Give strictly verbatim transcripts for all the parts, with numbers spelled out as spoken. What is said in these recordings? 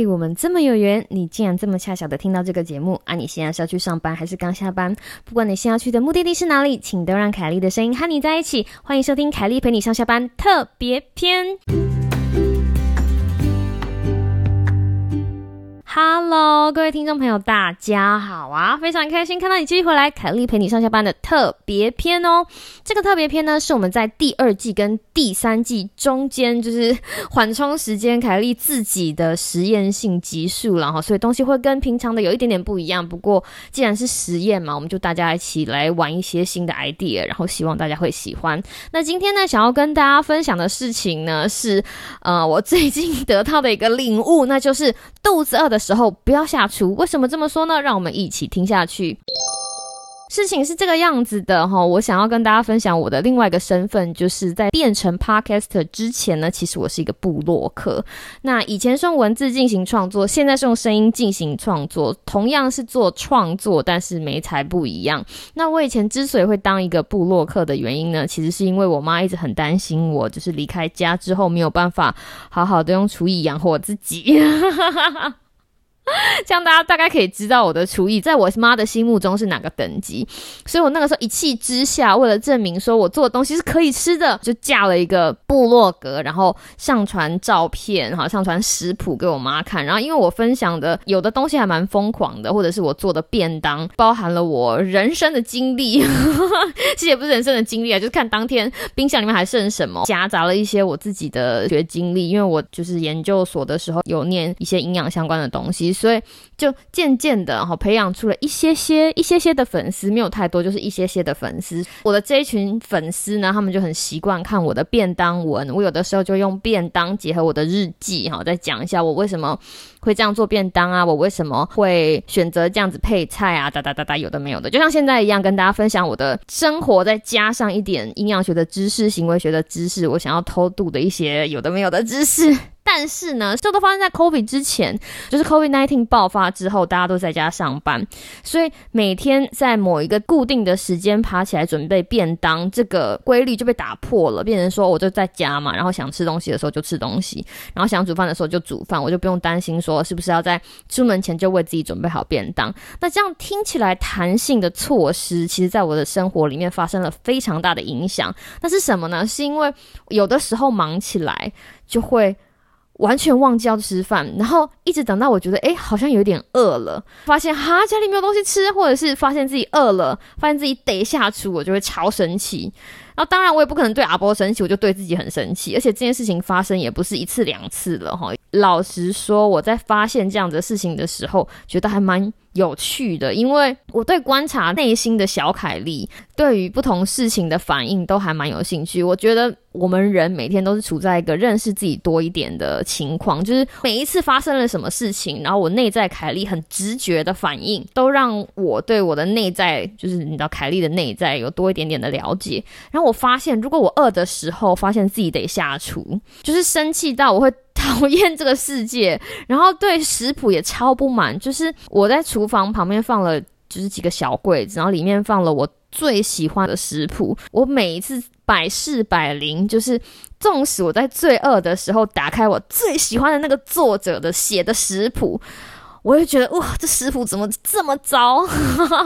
对我们这么有缘，你竟然这么恰巧的听到这个节目啊！你现在是要去上班还是刚下班？不管你现在要去的目的地是哪里，请都让凯莉的声音和你在一起。欢迎收听凯莉陪你上下班特别篇。Hello， 各位听众朋友，大家好啊！非常开心看到你继续回来，凯莉陪你上下班的特别篇哦。这个特别篇呢，是我们在第二季跟第三季中间，就是缓冲时间，凯莉自己的实验性集数啦哈，所以东西会跟平常的有一点点不一样。不过既然是实验嘛，我们就大家一起来玩一些新的 idea， 然后希望大家会喜欢。那今天呢，想要跟大家分享的事情呢，是呃我最近得到的一个领悟，那就是肚子饿的时候不要下厨。为什么这么说呢？让我们一起听下去。事情是这个样子的齁，我想要跟大家分享我的另外一个身份，就是在变成 podcaster 之前呢，其实我是一个部落客。那以前是用文字进行创作，现在是用声音进行创作，同样是做创作，但是媒材不一样。那我以前之所以会当一个部落客的原因呢，其实是因为我妈一直很担心我，就是离开家之后没有办法好好的用厨艺养活自己。这样大家大概可以知道我的厨艺在我妈的心目中是哪个等级，所以我那个时候一气之下，为了证明说我做的东西是可以吃的，就架了一个部落格，然后上传照片，然后上传食谱给我妈看。然后因为我分享的有的东西还蛮疯狂的，或者是我做的便当包含了我人生的经历，其实也不是人生的经历啊，就是看当天冰箱里面还剩什么，夹杂了一些我自己的学经历，因为我就是研究所的时候有念一些营养相关的东西，所以就渐渐的培养出了一些些一些些的粉丝，没有太多，就是一些些的粉丝。我的这一群粉丝呢，他们就很习惯看我的便当文，我有的时候就用便当结合我的日记，再讲一下我为什么会这样做便当啊，我为什么会选择这样子配菜啊，哒哒哒哒，有的没有的，就像现在一样跟大家分享我的生活，再加上一点营养学的知识、行为学的知识，我想要偷渡的一些有的没有的知识。但是呢，这都发生在 COVID 之前，就是 COVID 十九 爆发之后，大家都在家上班，所以每天在某一个固定的时间爬起来准备便当，这个规律就被打破了，变成说我就在家嘛，然后想吃东西的时候就吃东西，然后想煮饭的时候就煮饭，我就不用担心说是不是要在出门前就为自己准备好便当。那这样听起来弹性的措施，其实在我的生活里面发生了非常大的影响。那是什么呢？是因为有的时候忙起来就会完全忘记要吃饭，然后一直等到我觉得诶好像有点饿了，发现哈家里没有东西吃，或者是发现自己饿了，发现自己得下厨，我就会超生气。然后当然我也不可能对阿波生气，我就对自己很生气，而且这件事情发生也不是一次两次了齁。老实说，我在发现这样的事情的时候觉得还蛮有趣的，因为我对观察内心的小凯莉对于不同事情的反应都还蛮有兴趣。我觉得我们人每天都是处在一个认识自己多一点的情况，就是每一次发生了什么事情，然后我内在凯莉很直觉的反应，都让我对我的内在，就是你知道凯莉的内在有多一点点的了解。然后我发现如果我饿的时候发现自己得下厨，就是生气到我会讨厌这个世界，然后对食谱也超不满。就是我在厨房旁边放了就是几个小柜子，然后里面放了我最喜欢的食谱，我每一次百试百灵，就是纵使我在最饿的时候打开我最喜欢的那个作者的写的食谱，我就觉得哇，这食谱怎么这么糟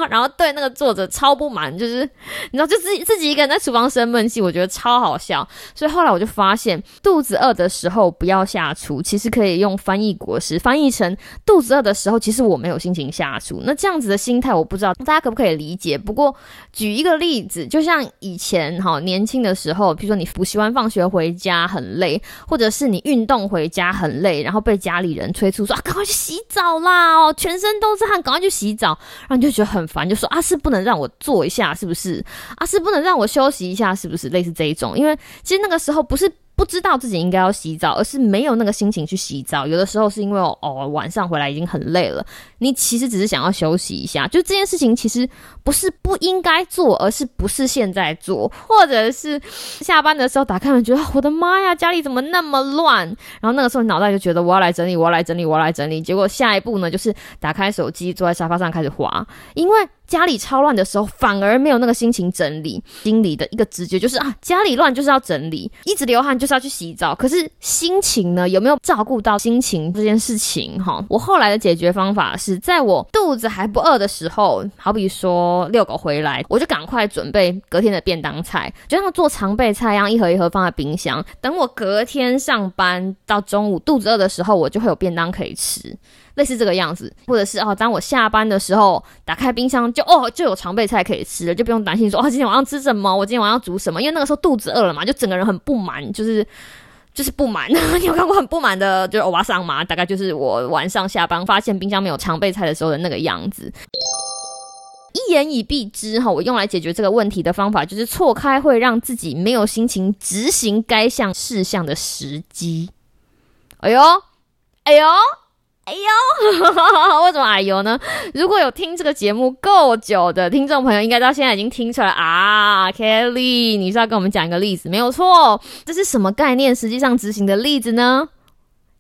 然后对那个作者超不满，就是你知道就自己自己一个人在厨房生闷气，我觉得超好笑。所以后来我就发现肚子饿的时候不要下厨，其实可以用翻译果实翻译成肚子饿的时候其实我没有心情下厨。那这样子的心态我不知道大家可不可以理解，不过举一个例子，就像以前齁年轻的时候，比如说你补习完放学回家很累，或者是你运动回家很累，然后被家里人催促说啊赶快去洗澡了啦哦，全身都是汗，赶快去洗澡，然后你就觉得很烦，就说啊是不能让我坐一下是不是？啊是不能让我休息一下是不是？类似这一种，因为其实那个时候不是不知道自己应该要洗澡，而是没有那个心情去洗澡。有的时候是因为哦晚上回来已经很累了，你其实只是想要休息一下。就这件事情其实不是不应该做，而是不是现在做，或者是下班的时候打开门觉得我的妈呀家里怎么那么乱，然后那个时候你脑袋就觉得我要来整理我要来整理我要来整理，结果下一步呢就是打开手机坐在沙发上开始滑，因为家里超乱的时候反而没有那个心情整理，心里的一个直觉就是啊，家里乱就是要整理，一直流汗就是要去洗澡，可是心情呢有没有照顾到心情这件事情齁？我后来的解决方法是在我肚子还不饿的时候，好比说遛狗回来，我就赶快准备隔天的便当菜，就像做常备菜一样，一盒一盒放在冰箱，等我隔天上班到中午肚子饿的时候，我就会有便当可以吃，类似这个样子。或者是哦，当我下班的时候打开冰箱就哦就有常备菜可以吃了，就不用担心说哦今天晚上吃什么，我今天晚上煮什么，因为那个时候肚子饿了嘛，就整个人很不满，就是就是不满。你有看过很不满的就是欧巴桑嘛？大概就是我晚上下班发现冰箱没有常备菜的时候的那个样子。一言以蔽之，我用来解决这个问题的方法就是错开会让自己没有心情执行该项事项的时机。哎呦哎呦哎呦为什么哎呦呢？如果有听这个节目够久的听众朋友应该到现在已经听出来啊 Kelly 你是要跟我们讲一个例子，没有错。这是什么概念实际上执行的例子呢？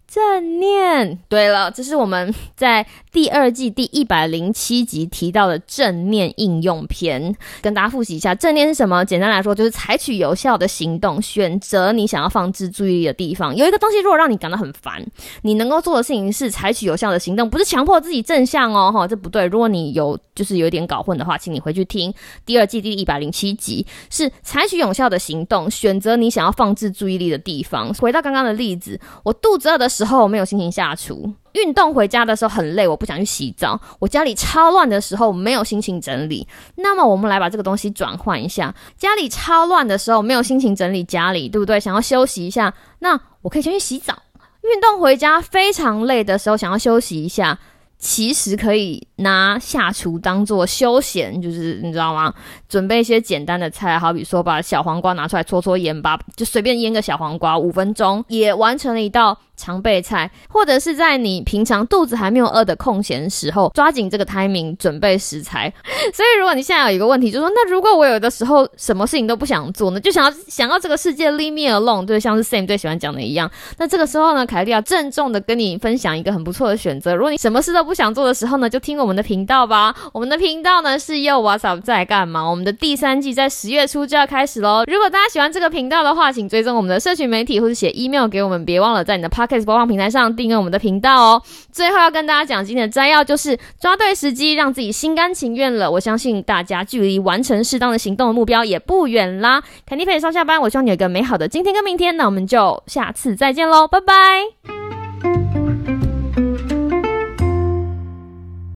正念。对了，这是我们在第二季第一百零七集提到的正念应用篇，跟大家复习一下正念是什么。简单来说就是采取有效的行动，选择你想要放置注意力的地方。有一个东西如果让你感到很烦，你能够做的事情是采取有效的行动，不是强迫自己正向哦，齁，这不对。如果你有就是有点搞混的话，请你回去听第二季第一百零七集，是采取有效的行动，选择你想要放置注意力的地方。回到刚刚的例子，我肚子饿的时候之后没有心情下厨，运动回家的时候很累，我不想去洗澡，我家里超乱的时候没有心情整理。那么我们来把这个东西转换一下，家里超乱的时候没有心情整理家里，对不对？想要休息一下，那我可以先去洗澡。运动回家非常累的时候想要休息一下，其实可以拿下厨当做休闲，就是你知道吗？准备一些简单的菜，好比说把小黄瓜拿出来搓搓盐吧，就随便腌个小黄瓜五分钟，也完成了一道常备菜。或者是在你平常肚子还没有饿的空闲时候，抓紧这个 timing 准备食材。所以如果你现在有一个问题，就说那如果我有的时候什么事情都不想做呢，就想要想要这个世界 leave me alone， 对，像是 Sam 最喜欢讲的一样。那这个时候呢，凯莉要郑重的跟你分享一个很不错的选择。如果你什么事都不想做的时候呢，就听我们的频道吧。我们的频道呢是 Yo What's Up 在干嘛？我们的第三季在十月初就要开始咯。如果大家喜欢这个频道的话，请追踪我们的社群媒体或是写 email 给我们，别忘了在你的 Podcast 播放平台上订阅我们的频道哦。最后要跟大家讲今天的摘要，就是抓对时机，让自己心甘情愿了。我相信大家距离完成适当的行动的目标也不远啦。肯定陪你上下班，我希望你有一个美好的今天跟明天。那我们就下次再见咯，拜拜。